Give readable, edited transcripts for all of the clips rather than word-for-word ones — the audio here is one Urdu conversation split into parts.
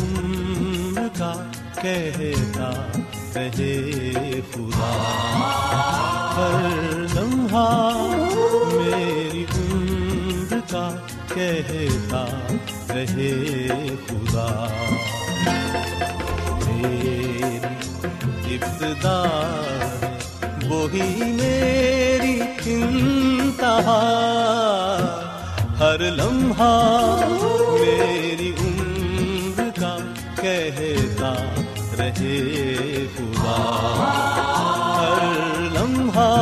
عمر کا کہتا رہے خدا، ہر لمحہ میری عمر کا کہتا رہے خدا، میری ابتدا وہی میری انتہا، ہر لمحہ میری عمر کا کہتا رہے خدا، ہر لمحہ۔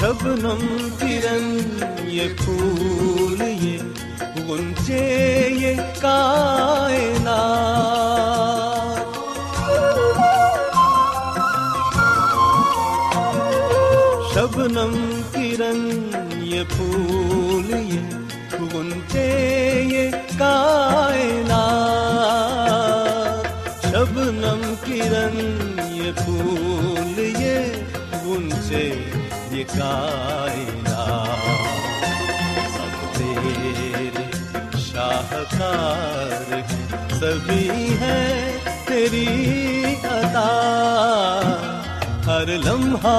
شبنم کرن یہ پھول یہ گنتے یہ کائنات، شبنم کرن یہ پھول یہ گنتے یہ کائنات، سب تیرے شاہکار سبھی ہے تیری عطا، ہر لمحہ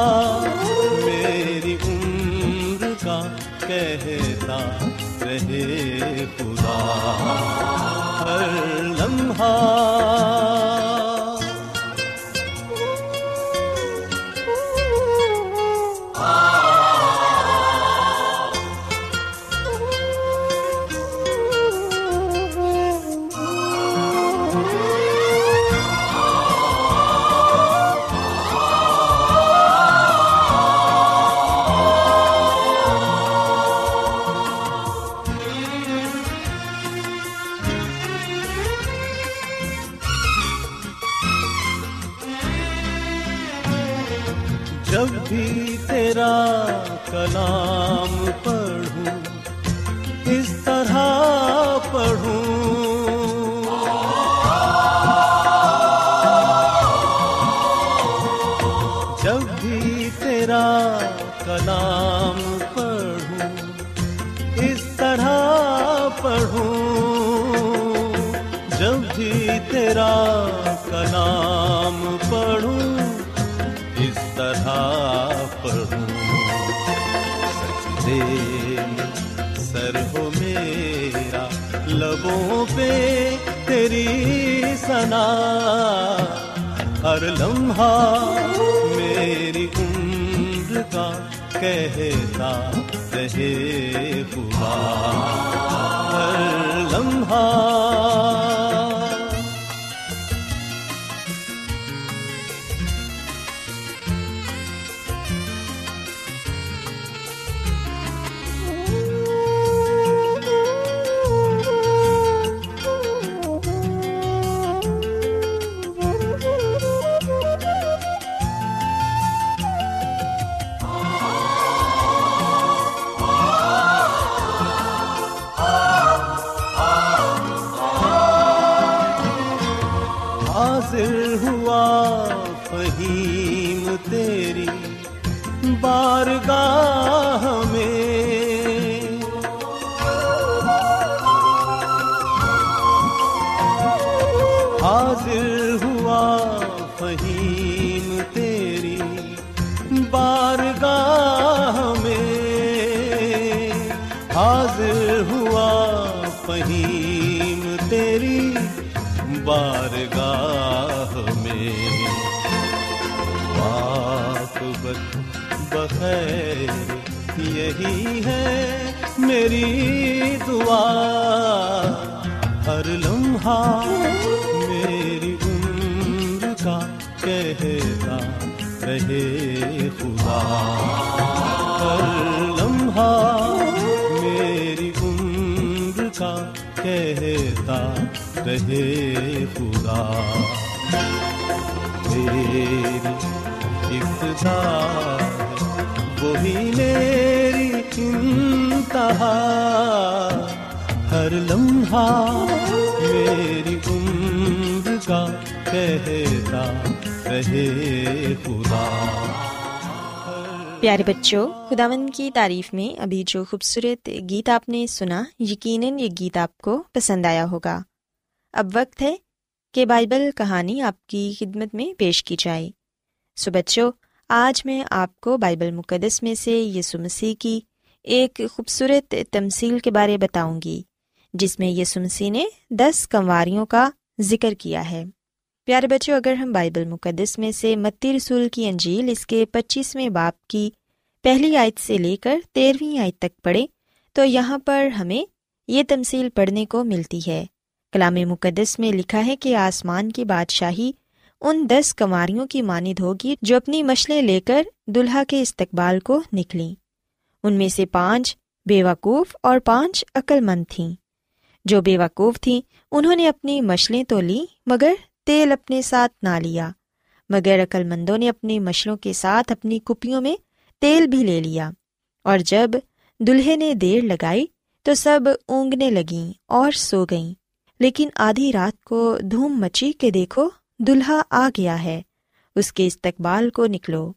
میری عمر کا کہتا رہے خدا، ہر لمحہ۔ کلام پڑھوں اس طرح پڑھوں، جب بھی تیرا کلام پڑھوں اس طرح پڑھوں، جب بھی تیرا کلام پڑھوں اس طرح پڑھوں، سر ہو میرا لبوں پہ تیری ثنا، ہر لمحہ میری عمر کا کہتا رہے خدا، ہر لمحہ۔ رحیم تیری بارگاہ میں، حاضر ہوا فہیم تیری بارگاہ میں، حاضر ہوا فہیم تیری بارگاہ میں، عاقبت بخیر یہی ہے میری دعا، ہر لمحہ میری عمر کا کہتا رہے خدا، ہر لمحہ میری عمر کا کہتا رہے خدا، میری ابتدا وہی میری انتہا، ہر لمحہ میری عمر کا کہتا رہے خدا۔ پیارے بچوں، خداوند کی تعریف میں ابھی جو خوبصورت گیت آپ نے سنا، یقیناً یہ گیت آپ کو پسند آیا ہوگا۔ اب وقت ہے کہ بائبل کہانی آپ کی خدمت میں پیش کی جائے۔ سو بچوں، آج میں آپ کو بائبل مقدس میں سے یسوع مسیح کی ایک خوبصورت تمثیل کے بارے بتاؤں گی، جس میں یسوع مسیح نے 10 کنواریوں کا ذکر کیا ہے۔ پیارے بچوں، اگر ہم بائبل مقدس میں سے متی رسول کی انجیل اس کے 25ویں باب کی پہلی آیت سے لے کر 13ویں آیت تک پڑھیں تو یہاں پر ہمیں یہ تمثیل پڑھنے کو ملتی ہے۔ کلام مقدس میں لکھا ہے کہ آسمان کی بادشاہی ان 10 کنواریوں کی مانند ہوگی جو اپنی مشلیں لے کر دلہا کے استقبال کو نکلیں۔ ان میں سے 5 بیوقوف اور 5 عقل مند تھیں۔ جو بیوقوف تھیں انہوں نے اپنی مشلیں تو لیں مگر تیل اپنے ساتھ نہ لیا، مگر عقل مندوں نے اپنی مشلوں کے ساتھ اپنی کپیوں میں تیل بھی لے لیا، اور جب دلہے نے دیر لگائی تو سب اونگنے لگیں اور سو گئیں۔ لیکن آدھی رات کو دھوم مچی کہ دیکھو دلہا آ گیا ہے، اس کے استقبال کو نکلو۔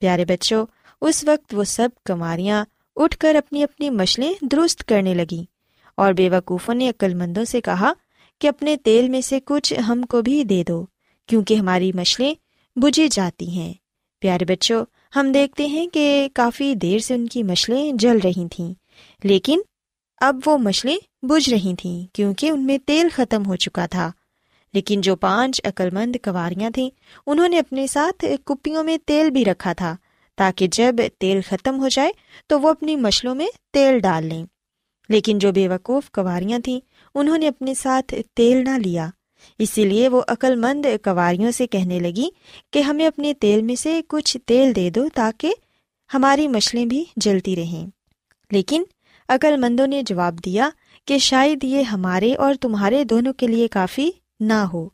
پیارے بچوں، اس وقت وہ سب کنواریاں اٹھ کر اپنی اپنی مشلیں درست کرنے لگیں، اور بیوقوفوں نے عقل مندوں سے کہا کہ اپنے تیل میں سے کچھ ہم کو بھی دے دو، کیونکہ ہماری مشلیں بجھی جاتی ہیں۔ پیارے بچوں، ہم دیکھتے ہیں کہ کافی دیر سے ان کی مشلیں جل رہی تھیں، لیکن اب وہ مشلیں بجھ رہی تھیں کیونکہ ان میں تیل ختم ہو چکا تھا۔ لیکن جو 5 عقل مند کنواریاں تھیں انہوں نے اپنے ساتھ کپیوں میں تیل بھی رکھا تھا، تاکہ جب تیل ختم ہو جائے تو وہ اپنی مشلوں میں تیل ڈال لیں۔ لیکن جو بیوقوف کنواریاں تھیں انہوں نے اپنے ساتھ تیل نہ لیا، اسی لیے وہ عقل مند کنواریوں سے کہنے لگی کہ ہمیں اپنے تیل میں سے کچھ تیل دے دو تاکہ ہماری مشلیں بھی جلتی رہیں۔ لیکن عقل مندوں نے جواب دیا کہ شاید یہ ہمارے اور تمہارے دونوں کے لیے کافی نہ ہو،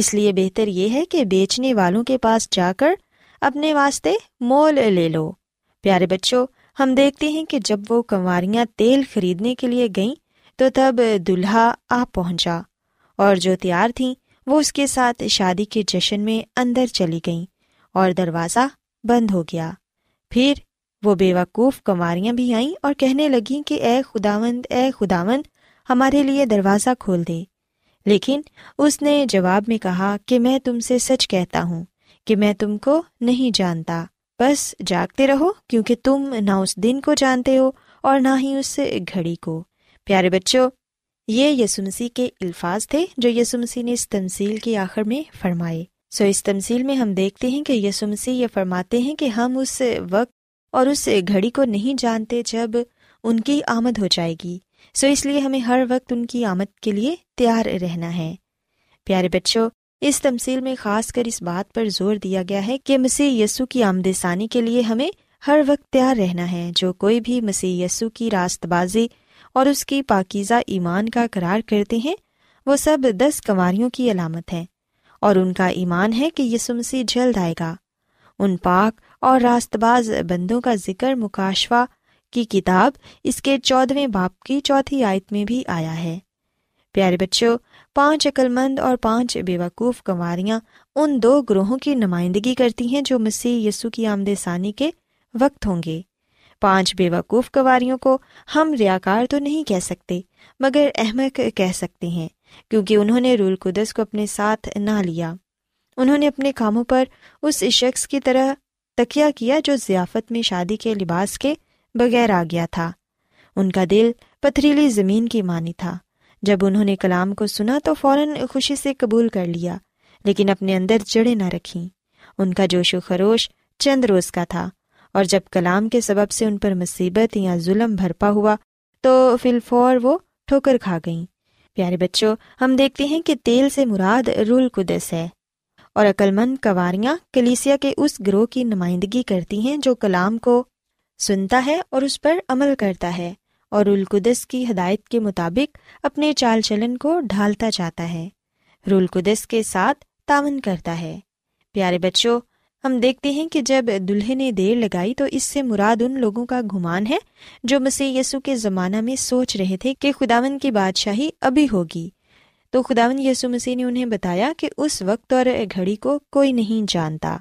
اس لیے بہتر یہ ہے کہ بیچنے والوں کے پاس جا کر اپنے واسطے مول لے لو۔ پیارے بچوں، ہم دیکھتے ہیں کہ جب وہ کنواریاں تیل خریدنے کے لیے گئیں تو تب دلہا آ پہنچا، اور جو تیار تھیں وہ اس کے ساتھ شادی کے جشن میں اندر چلی گئیں اور دروازہ بند ہو گیا۔ پھر وہ بیوقوف کنواریاں بھی آئیں اور کہنے لگیں کہ اے خداوند، اے خداوند، ہمارے لیے دروازہ کھول دے۔ لیکن اس نے جواب میں کہا کہ میں تم سے سچ کہتا ہوں کہ میں تم کو نہیں جانتا، بس جاگتے رہو کیونکہ تم نہ اس دن کو جانتے ہو اور نہ ہی اس گھڑی کو۔ پیارے بچوں، یہ یسوع مسیح کے الفاظ تھے جو یسوع مسیح نے اس تمثیل کے آخر میں فرمائے۔ سو اس تمثیل میں ہم دیکھتے ہیں کہ یسوع مسیح یہ فرماتے ہیں کہ ہم اس وقت اور اس گھڑی کو نہیں جانتے جب ان کی آمد ہو جائے گی، سو اس لیے ہمیں ہر وقت ان کی آمد کے لیے تیار رہنا ہے۔ پیارے بچوں، اس تمثیل میں خاص کر اس بات پر زور دیا گیا ہے کہ مسیح یسوع کی آمد ثانی کے لیے ہمیں ہر وقت تیار رہنا ہے۔ جو کوئی بھی مسیح یسوع کی راست بازی اور اس کی پاکیزہ ایمان کا اقرار کرتے ہیں وہ سب 10 کنواریوں کی علامت ہیں، اور ان کا ایمان ہے کہ یسوع مسیح جلد آئے گا۔ ان پاک اور راست باز بندوں کا ذکر مکاشفہ کی کتاب اس کے 14ویں باب کی 4تھی آیت میں بھی آیا ہے۔ پیارے بچوں، پانچ عقل مند اور پانچ بیوقوف کنواریاں ان دو گروہوں کی نمائندگی کرتی ہیں جو مسیح یسوع کی آمد ثانی کے وقت ہوں گے۔ پانچ بیوقوف کنواریوں کو ہم ریاکار تو نہیں کہہ سکتے مگر احمق کہہ سکتے ہیں، کیونکہ انہوں نے روح القدس کو اپنے ساتھ نہ لیا۔ انہوں نے اپنے کاموں پر اس شخص کی طرح تکیہ کیا جو ضیافت میں شادی کے لباس کے بغیر آ گیا تھا۔ ان کا دل پتھریلی زمین کی مانی تھا۔ جب انہوں نے کلام کو سنا تو فوراً خوشی سے قبول کر لیا، لیکن اپنے اندر جڑیں نہ رکھیں۔ ان کا جوش و خروش چند روز کا تھا، اور جب کلام کے سبب سے ان پر مصیبت یا ظلم بھرپا ہوا تو فی الفور وہ ٹھوکر کھا گئیں۔ پیارے بچوں، ہم دیکھتے ہیں کہ تیل سے مراد روح القدس ہے، اور عقل مند کنواریاں کلیسیا کے اس گروہ کی نمائندگی کرتی ہیں جو کلام کو سنتا ہے اور اس پر عمل کرتا ہے، اور روح القدس کی ہدایت کے مطابق اپنے چال چلن کو ڈھالتا جاتا ہے، روح القدس کے ساتھ تعاون کرتا ہے۔ پیارے بچوں، ہم دیکھتے ہیں کہ جب دلہے نے دیر لگائی تو اس سے مراد ان لوگوں کا گمان ہے جو مسیح یسوع کے زمانہ میں سوچ رہے تھے کہ خداوند کی بادشاہی ابھی ہوگی، تو خداوند یسوع مسیح نے انہیں بتایا کہ اس وقت اور گھڑی کو کوئی نہیں جانتا۔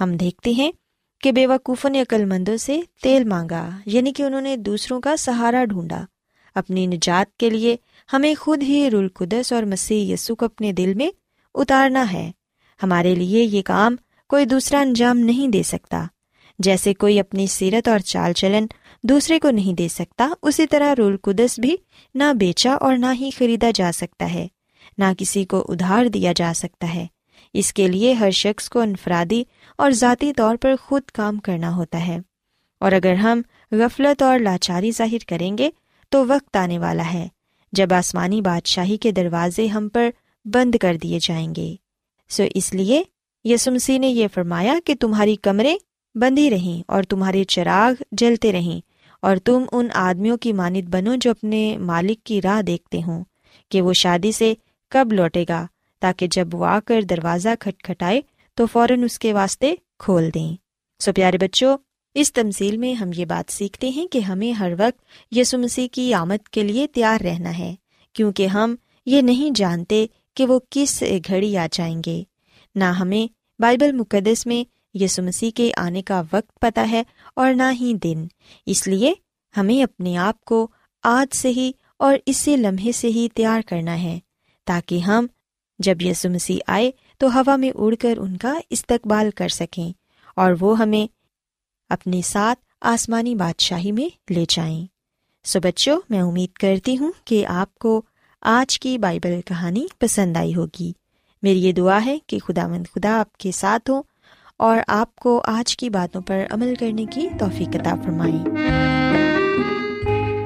ہم دیکھتے ہیں کہ بیوقوفوں نے عقل مندوں سے تیل مانگا، یعنی کہ انہوں نے دوسروں کا سہارا ڈھونڈا۔ اپنی نجات کے لیے ہمیں خود ہی روح القدس اور مسیح یسوع کو اپنے دل میں اتارنا ہے۔ ہمارے لیے یہ کام کوئی دوسرا انجام نہیں دے سکتا۔ جیسے کوئی اپنی سیرت اور چال چلن دوسرے کو نہیں دے سکتا، اسی طرح روح القدس بھی نہ بیچا اور نہ ہی خریدا جا سکتا ہے، نہ کسی کو ادھار دیا جا سکتا ہے۔ اس کے لیے ہر شخص کو انفرادی اور ذاتی طور پر خود کام کرنا ہوتا ہے، اور اگر ہم غفلت اور لاچاری ظاہر کریں گے تو وقت آنے والا ہے جب آسمانی بادشاہی کے دروازے ہم پر بند کر دیے جائیں گے۔ اس لیے یسوع مسیح نے یہ فرمایا کہ تمہاری کمریں بندھی رہیں اور تمہارے چراغ جلتے رہیں، اور تم ان آدمیوں کی مانند بنو جو اپنے مالک کی راہ دیکھتے ہوں کہ وہ شادی سے کب لوٹے گا، تاکہ جب وہ آ کر دروازہ کھٹکھٹائے تو فوراً اس کے واسطے کھول دیں۔ پیارے بچوں، اس تمثیل میں ہم یہ بات سیکھتے ہیں کہ ہمیں ہر وقت یسوع مسیح کی آمد کے لیے تیار رہنا ہے، کیونکہ ہم یہ نہیں جانتے کہ وہ کس گھڑی آ جائیں گے۔ نہ ہمیں بائبل مقدس میں یسوع مسیح کے آنے کا وقت پتہ ہے اور نہ ہی دن، اس لیے ہمیں اپنے آپ کو آج سے ہی اور اسی لمحے سے ہی تیار کرنا ہے، تاکہ ہم جب یسوع مسیح آئے تو ہوا میں اڑ کر ان کا استقبال کر سکیں اور وہ ہمیں اپنے ساتھ آسمانی بادشاہی میں لے جائیں۔ بچوں، میں امید کرتی ہوں کہ آپ کو آج کی بائبل کہانی پسند آئی ہوگی۔ میری یہ دعا ہے کہ خداوند خدا آپ کے ساتھ ہوں اور آپ کو آج کی باتوں پر عمل کرنے کی توفیق عطا فرمائیں۔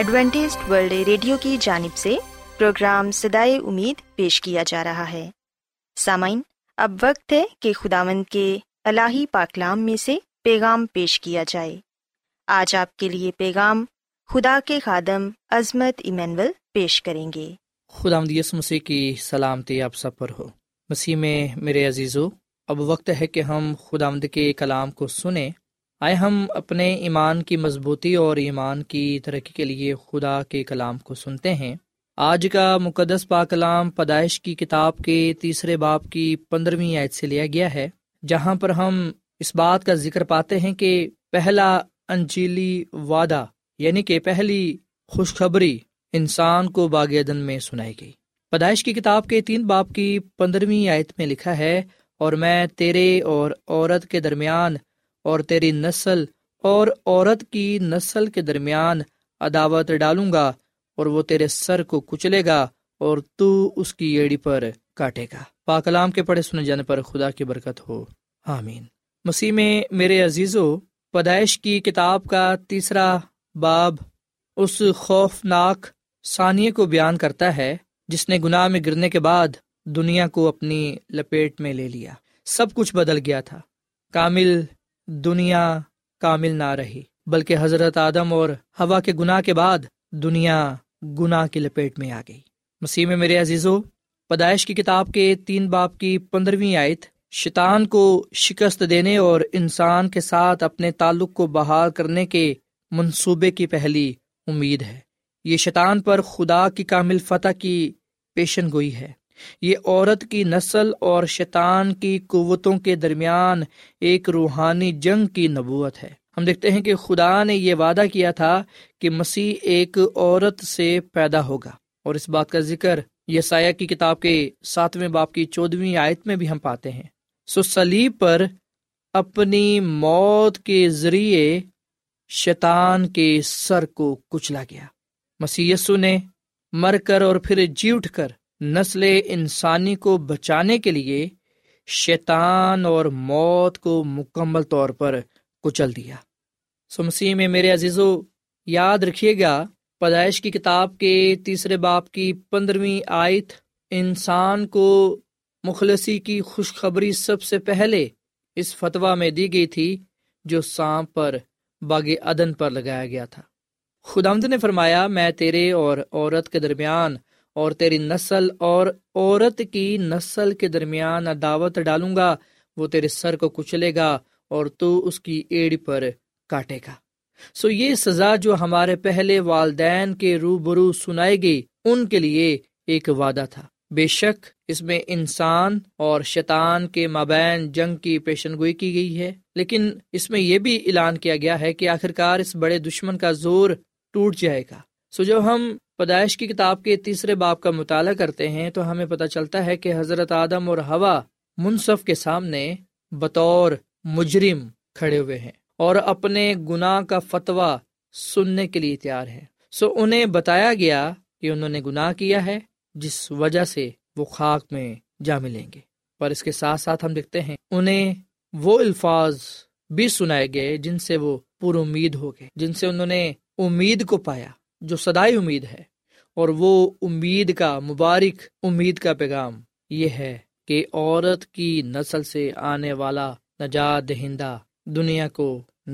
ایڈوینٹسٹ ورلڈ ریڈیو کی جانب سے پروگرام صدائے امید پیش کیا جا رہا ہے۔ سامعین، اب وقت ہے کہ خداوند کے الہی پاکلام میں سے پیغام پیش کیا جائے۔ آج آپ کے لیے پیغام خدا کے خادم عظمت ایمینول پیش کریں گے۔ خداوند یسوع مسیح کی سلامتی آپ سب پر ہو۔ مسیح میں میرے عزیزو، اب وقت ہے کہ ہم خداوند کے کلام کو سنیں۔ آئے ہم اپنے ایمان کی مضبوطی اور ایمان کی ترقی کے لیے خدا کے کلام کو سنتے ہیں۔ آج کا مقدس پاک کلام پیدائش کی کتاب کے 3 باب کی 15ویں آیت سے لیا گیا ہے، جہاں پر ہم اس بات کا ذکر پاتے ہیں کہ پہلا انجیلی وعدہ یعنی کہ پہلی خوشخبری انسان کو باغ عدن میں سنائی گئی۔ پیدائش کی کتاب کے 3 باب کی 15ویں آیت میں لکھا ہے، اور میں تیرے اور عورت کے درمیان اور تیری نسل اور عورت کی نسل کے درمیان عداوت ڈالوں گا، اور وہ تیرے سر کو کچلے گا اور تو اس کی ایڑی پر کاٹے گا۔ پاک کلام کے پڑھے سنے جانے پر خدا کی برکت ہو، آمین۔ مسیح میں میرے عزیزو، پیدائش کی کتاب کا 3 باب اس خوفناک ثانیے کو بیان کرتا ہے جس نے گناہ میں گرنے کے بعد دنیا کو اپنی لپیٹ میں لے لیا۔ سب کچھ بدل گیا تھا، کامل دنیا کامل نہ رہی، بلکہ حضرت آدم اور ہوا کے گناہ کے بعد دنیا گناہ کی لپیٹ میں آ گئی۔ مسیح میں میرے عزیزو، پیدائش کی کتاب کے 3 باب کی 15ویں آیت شیطان کو شکست دینے اور انسان کے ساتھ اپنے تعلق کو بحال کرنے کے منصوبے کی پہلی امید ہے۔ یہ شیطان پر خدا کی کامل فتح کی پیشن گوئی ہے۔ یہ عورت کی نسل اور شیطان کی قوتوں کے درمیان ایک روحانی جنگ کی نبوت ہے۔ ہم دیکھتے ہیں کہ خدا نے یہ وعدہ کیا تھا کہ مسیح ایک عورت سے پیدا ہوگا، اور اس بات کا ذکر یسایہ کی کتاب کے 7 باب کی 14ویں آیت میں بھی ہم پاتے ہیں۔ سو صلیب پر اپنی موت کے ذریعے شیطان کے سر کو کچلا گیا۔ مسیح یسوع نے مر کر اور پھر جی اٹھ کر نسل انسانی کو بچانے کے لیے شیطان اور موت کو مکمل طور پر کچل دیا۔ سو مسیح میں میرے عزیزو، یاد رکھیے گا، پیدائش کی کتاب کے 3 باب کی 15ویں آیت انسان کو مخلصی کی خوشخبری سب سے پہلے اس فتویٰ میں دی گئی تھی جو سانپ پر باغ عدن پر لگایا گیا تھا۔ خداوند نے فرمایا، میں تیرے اور عورت کے درمیان اور تیری نسل اور عورت کی نسل کے درمیان عداوت ڈالوں گا، وہ تیرے سر کو کچلے گا اور تو اس کی ایڑی پر کاٹے گا۔ سو یہ سزا جو ہمارے پہلے والدین کے روبرو سنائی گئی، ان کے لیے ایک وعدہ تھا۔ بے شک اس میں انسان اور شیطان کے مابین جنگ کی پیشن گوئی کی گئی ہے، لیکن اس میں یہ بھی اعلان کیا گیا ہے کہ آخرکار اس بڑے دشمن کا زور ٹوٹ جائے گا۔ سو جب ہم پیدائش کی کتاب کے 3 باب کا مطالعہ کرتے ہیں تو ہمیں پتہ چلتا ہے کہ حضرت آدم اور ہوا منصف کے سامنے بطور مجرم کھڑے ہوئے ہیں اور اپنے گناہ کا فتویٰ سننے کے لیے تیار ہیں۔ سو انہیں بتایا گیا کہ انہوں نے گناہ کیا ہے، جس وجہ سے وہ خاک میں جا ملیں گے، پر اس کے ساتھ ساتھ ہم دیکھتے ہیں انہیں وہ الفاظ بھی سنائے گئے جن سے وہ پر امید ہو گئے، جن سے انہوں نے امید کو پایا جو سدائی امید ہے، اور وہ امید کا مبارک امید کا پیغام یہ ہے کہ عورت کی نسل سے آنے والا نجات دہندہ دنیا کو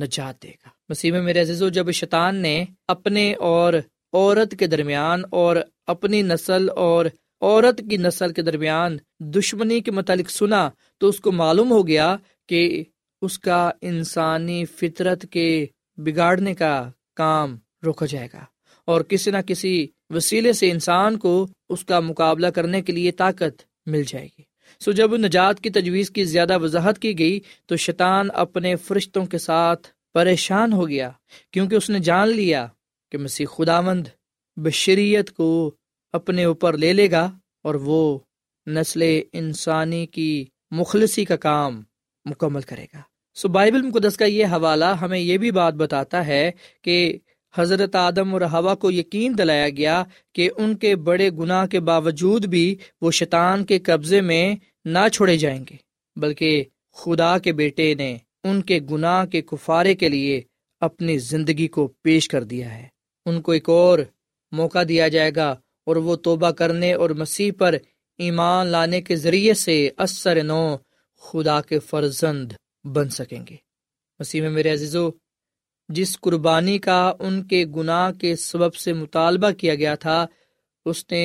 نجات دے گا۔ مسیح میں میرے عزیزو، جب شیطان نے اپنے اور عورت کے درمیان اور اپنی نسل اور عورت کی نسل کے درمیان دشمنی کے متعلق سنا تو اس کو معلوم ہو گیا کہ اس کا انسانی فطرت کے بگاڑنے کا کام روکا جائے گا، اور کسی نہ کسی وسیلے سے انسان کو اس کا مقابلہ کرنے کے لیے طاقت مل جائے گی۔ سو جب نجات کی تجویز کی زیادہ وضاحت کی گئی تو شیطان اپنے فرشتوں کے ساتھ پریشان ہو گیا، کیونکہ اس نے جان لیا کہ مسیح خداوند بشریت کو اپنے اوپر لے لے گا، اور وہ نسل انسانی کی مخلصی کا کام مکمل کرے گا۔ سو بائبل مقدس کا یہ حوالہ ہمیں یہ بھی بات بتاتا ہے کہ حضرت آدم اور حوا کو یقین دلایا گیا کہ ان کے بڑے گناہ کے باوجود بھی وہ شیطان کے قبضے میں نہ چھوڑے جائیں گے، بلکہ خدا کے بیٹے نے ان کے گناہ کے کفارے کے لیے اپنی زندگی کو پیش کر دیا ہے۔ ان کو ایک اور موقع دیا جائے گا، اور وہ توبہ کرنے اور مسیح پر ایمان لانے کے ذریعے سے اثر نو خدا کے فرزند بن سکیں گے۔ مسیح میں میرے عزیزو، جس قربانی کا ان کے گناہ کے سبب سے مطالبہ کیا گیا تھا، اس نے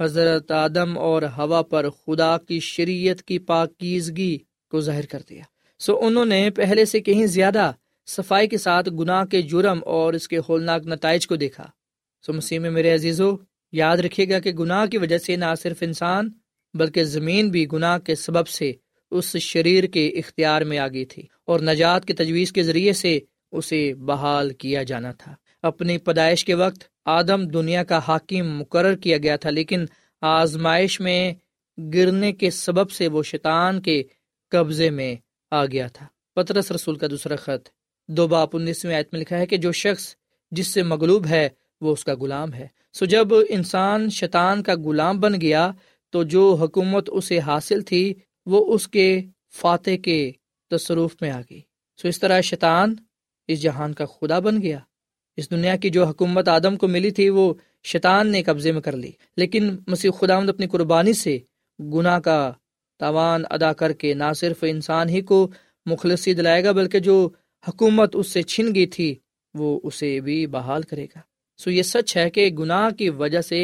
حضرت آدم اور ہوا پر خدا کی شریعت کی پاکیزگی کو ظاہر کر دیا۔ انہوں نے پہلے سے کہیں زیادہ صفائی کے ساتھ گناہ کے جرم اور اس کے ہولناک نتائج کو دیکھا۔ مسیح میں میرے عزیزو، یاد رکھیے گا کہ گناہ کی وجہ سے نہ صرف انسان بلکہ زمین بھی گناہ کے سبب سے اس شریر کے اختیار میں آ گئی تھی، اور نجات کے تجویز کے ذریعے سے اسے بحال کیا جانا تھا۔ اپنی پیدائش کے وقت آدم دنیا کا حاکم مقرر کیا گیا تھا، لیکن آزمائش میں گرنے کے سبب سے وہ شیطان کے قبضے میں آ گیا تھا۔ پترس رسول کا دوسرا خط 2:19 آیت میں لکھا ہے کہ جو شخص جس سے مغلوب ہے وہ اس کا غلام ہے۔ جب انسان شیطان کا غلام بن گیا تو جو حکومت اسے حاصل تھی وہ اس کے فاتح کے تصرف میں آ گئی۔ اس طرح شیطان اس جہان کا خدا بن گیا۔ اس دنیا کی جو حکومت آدم کو ملی تھی وہ شیطان نے قبضے میں کر لی، لیکن مسیح خداوند اپنی قربانی سے گناہ کا تاوان ادا کر کے نہ صرف انسان ہی کو مخلصی دلائے گا بلکہ جو حکومت اس سے چھن گئی تھی وہ اسے بھی بحال کرے گا۔ یہ سچ ہے کہ گناہ کی وجہ سے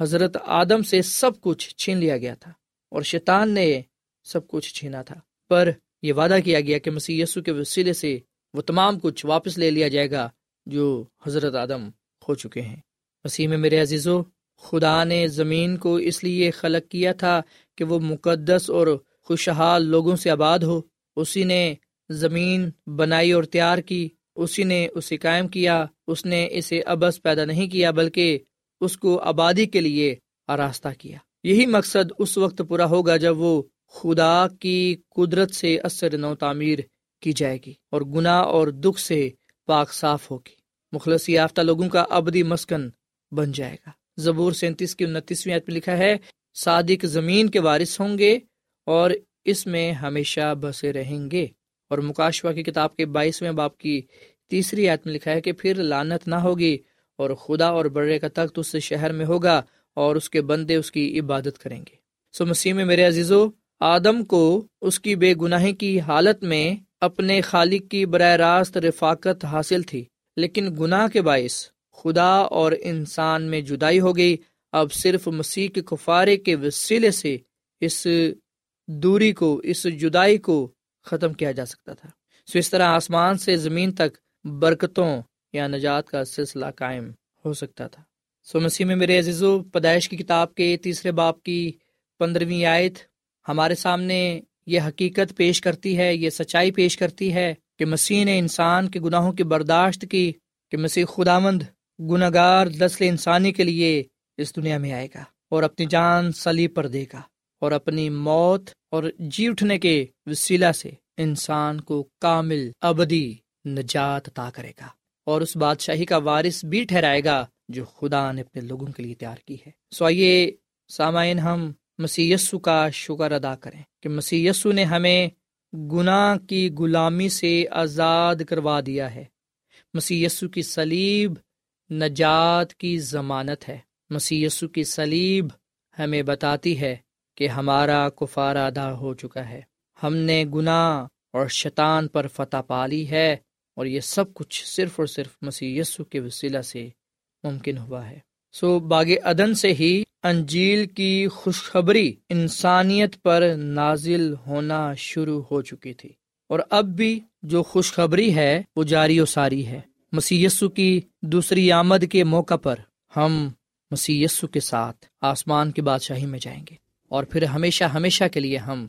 حضرت آدم سے سب کچھ چھین لیا گیا تھا اور شیطان نے سب کچھ چھینا تھا، پر یہ وعدہ کیا گیا کہ مسیح یسوع کے وسیلے سے وہ تمام کچھ واپس لے لیا جائے گا جو حضرت آدم کھو چکے ہیں۔ مسیح میں میرے عزیزو، خدا نے زمین کو اس لیے خلق کیا تھا کہ وہ مقدس اور خوشحال لوگوں سے آباد ہو۔ اسی نے زمین بنائی اور تیار کی، اسی نے اسے قائم کیا، اس نے اسے ابس پیدا نہیں کیا بلکہ اس کو آبادی کے لیے آراستہ کیا۔ یہی مقصد اس وقت پورا ہوگا جب وہ خدا کی قدرت سے اثر نو تعمیر کی جائے گی اور گناہ اور دکھ سے پاک صاف ہوگی، مخلص یافتہ لوگوں کا ابدی مسکن بن جائے گا۔ زبور 37:29 آیت میں لکھا ہے، صادق زمین کے وارث ہوں گے اور اس میں ہمیشہ بسے رہیں گے۔ اور مکاشفہ کی کتاب کے 22 باب کی 3 آیت میں لکھا ہے کہ پھر لعنت نہ ہوگی اور خدا اور برے کا تخت اس شہر میں ہوگا اور اس کے بندے اس کی عبادت کریں گے۔ مسیح میں میرے عزیزو، آدم کو اس کی بے گناہی کی حالت میں اپنے خالق کی براہ راست رفاقت حاصل تھی، لیکن گناہ کے باعث خدا اور انسان میں جدائی ہو گئی۔ اب صرف مسیح کے کفارے کے وسیلے سے اس دوری کو، اس جدائی کو ختم کیا جا سکتا تھا۔ اس طرح آسمان سے زمین تک برکتوں یا نجات کا سلسلہ قائم ہو سکتا تھا۔ مسیح میں میرے عزیزو، پیدائش کی کتاب کے 3 باب کی 15 آیت ہمارے سامنے یہ حقیقت پیش کرتی ہے، یہ سچائی پیش کرتی ہے کہ مسیح نے انسان کے گناہوں کی برداشت کی، کہ مسیح خداوند گنہگار نسل انسانی کے لیے اس دنیا میں آئے گا اور اپنی جان صلیب پر دے گا اور اپنی موت اور جی اٹھنے کے وسیلہ سے انسان کو کامل ابدی نجات عطا کرے گا اور اس بادشاہی کا وارث بھی ٹھہرائے گا جو خدا نے اپنے لوگوں کے لیے تیار کی ہے۔ آئیے سامعین، ہم مسیح یسوع کا شکر ادا کریں کہ مسیح یسوع نے ہمیں گناہ کی غلامی سے آزاد کروا دیا ہے۔ مسیح یسوع کی صلیب نجات کی ضمانت ہے۔ مسیح یسوع کی صلیب ہمیں بتاتی ہے کہ ہمارا کفارہ ادا ہو چکا ہے، ہم نے گناہ اور شیطان پر فتح پا لی ہے، اور یہ سب کچھ صرف اور صرف مسیح یسوع کے وسیلہ سے ممکن ہوا ہے۔ باغ عدن سے ہی انجیل کی خوشخبری انسانیت پر نازل ہونا شروع ہو چکی تھی، اور اب بھی جو خوشخبری ہے وہ جاری و ساری ہے۔ مسیح یسوع کی دوسری آمد کے موقع پر ہم مسیح یسوع کے ساتھ آسمان کی بادشاہی میں جائیں گے، اور پھر ہمیشہ ہمیشہ کے لیے ہم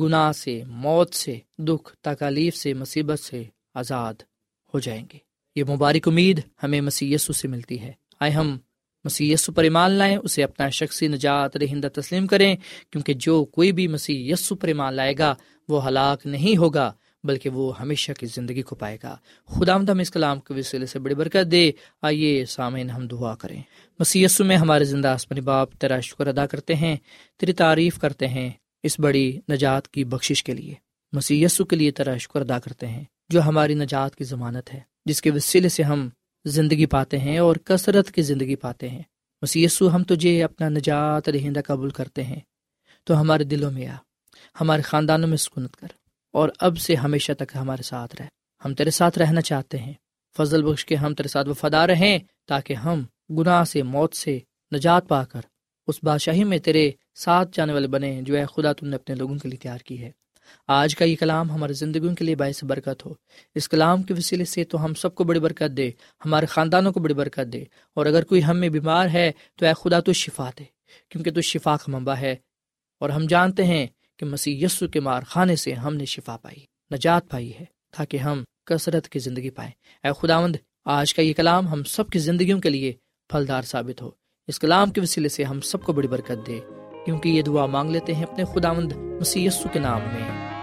گناہ سے، موت سے، دکھ، تکالیف سے، مصیبت سے آزاد ہو جائیں گے۔ یہ مبارک امید ہمیں مسیح یسوع سے ملتی ہے۔ آئے ہم مسیح یسوع پر ایمان لائیں، اسے اپنا شخصی نجات دہندہ تسلیم کریں، کیونکہ جو کوئی بھی مسیح یسوع پر ایمان لائے گا وہ ہلاک نہیں ہوگا بلکہ وہ ہمیشہ کی زندگی کو پائے گا۔ خداوند ہم اس کلام کے وسیلے سے بڑی برکت دے۔ آئیے سامعین، ہم دعا کریں۔ مسیح یسوع میں ہمارے زندہ آسمانی باپ، تیرا شکر ادا کرتے ہیں، تیری تعریف کرتے ہیں اس بڑی نجات کی بخشش کے لیے۔ مسیح یسوع کے لیے تیرا شکر ادا کرتے ہیں جو ہماری نجات کی ضمانت ہے، جس کے وسیلے سے ہم زندگی پاتے ہیں اور کثرت کی زندگی پاتے ہیں۔ مسیح یسوع، ہم تجھے اپنا نجات دہندہ قبول کرتے ہیں، تو ہمارے دلوں میں آ، ہمارے خاندانوں میں سکونت کر، اور اب سے ہمیشہ تک ہمارے ساتھ رہ۔ ہم تیرے ساتھ رہنا چاہتے ہیں، فضل بخش کے ہم تیرے ساتھ وفادار رہیں تاکہ ہم گناہ سے، موت سے نجات پا کر اس بادشاہی میں تیرے ساتھ جانے والے بنیں جو اے خدا تم نے اپنے لوگوں کے لیے تیار کی ہے۔ آج کا یہ کلام ہماری زندگیوں کے لیے باعث برکت ہو۔ اس کلام کے وسیلے سے تو ہم سب کو بڑی برکت دے، ہمارے خاندانوں کو بڑی برکت دے، اور اگر کوئی ہم میں بیمار ہے تو اے خدا تو شفا دے، کیونکہ تو شفا کا منبع ہے، اور ہم جانتے ہیں کہ مسیح یسوع کے مار خانے سے ہم نے شفا پائی، نجات پائی ہے، تاکہ ہم کثرت کی زندگی پائیں۔ اے خداوند، آج کا یہ کلام ہم سب کی زندگیوں کے لیے پھلدار ثابت ہو۔ اس کلام کے وسیلے سے ہم سب کو بڑی برکت دے، کیونکہ یہ دعا مانگ لیتے ہیں اپنے خداوند مسیح یسوع کے نام میں،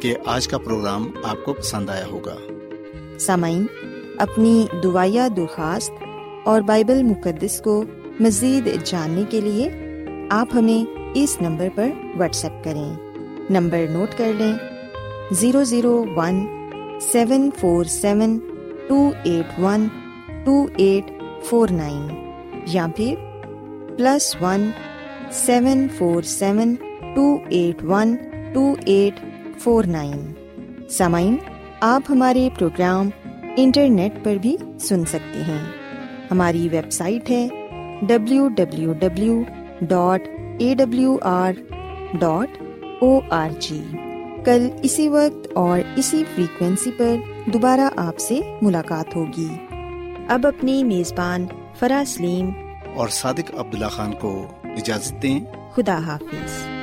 کہ آج کا پروگرام آپ کو پسند آیا ہوگا۔ سامعین، اپنی دعائیا درخواست اور بائبل مقدس کو مزید جاننے کے لیے آپ ہمیں اس نمبر پر واٹس ایپ کریں۔ نمبر نوٹ کر لیں، 0017472812849 یا پھر +1 747 2812849۔ سامعین، آپ ہمارے پروگرام انٹرنیٹ پر بھی سن سکتے ہیں۔ ہماری ویب سائٹ ہے www.awr.org۔ کل اسی وقت اور اسی فریکوینسی پر دوبارہ آپ سے ملاقات ہوگی۔ اب اپنی میزبان فرا سلیم اور صادق عبداللہ خان کو اجازت دیں۔ خدا حافظ۔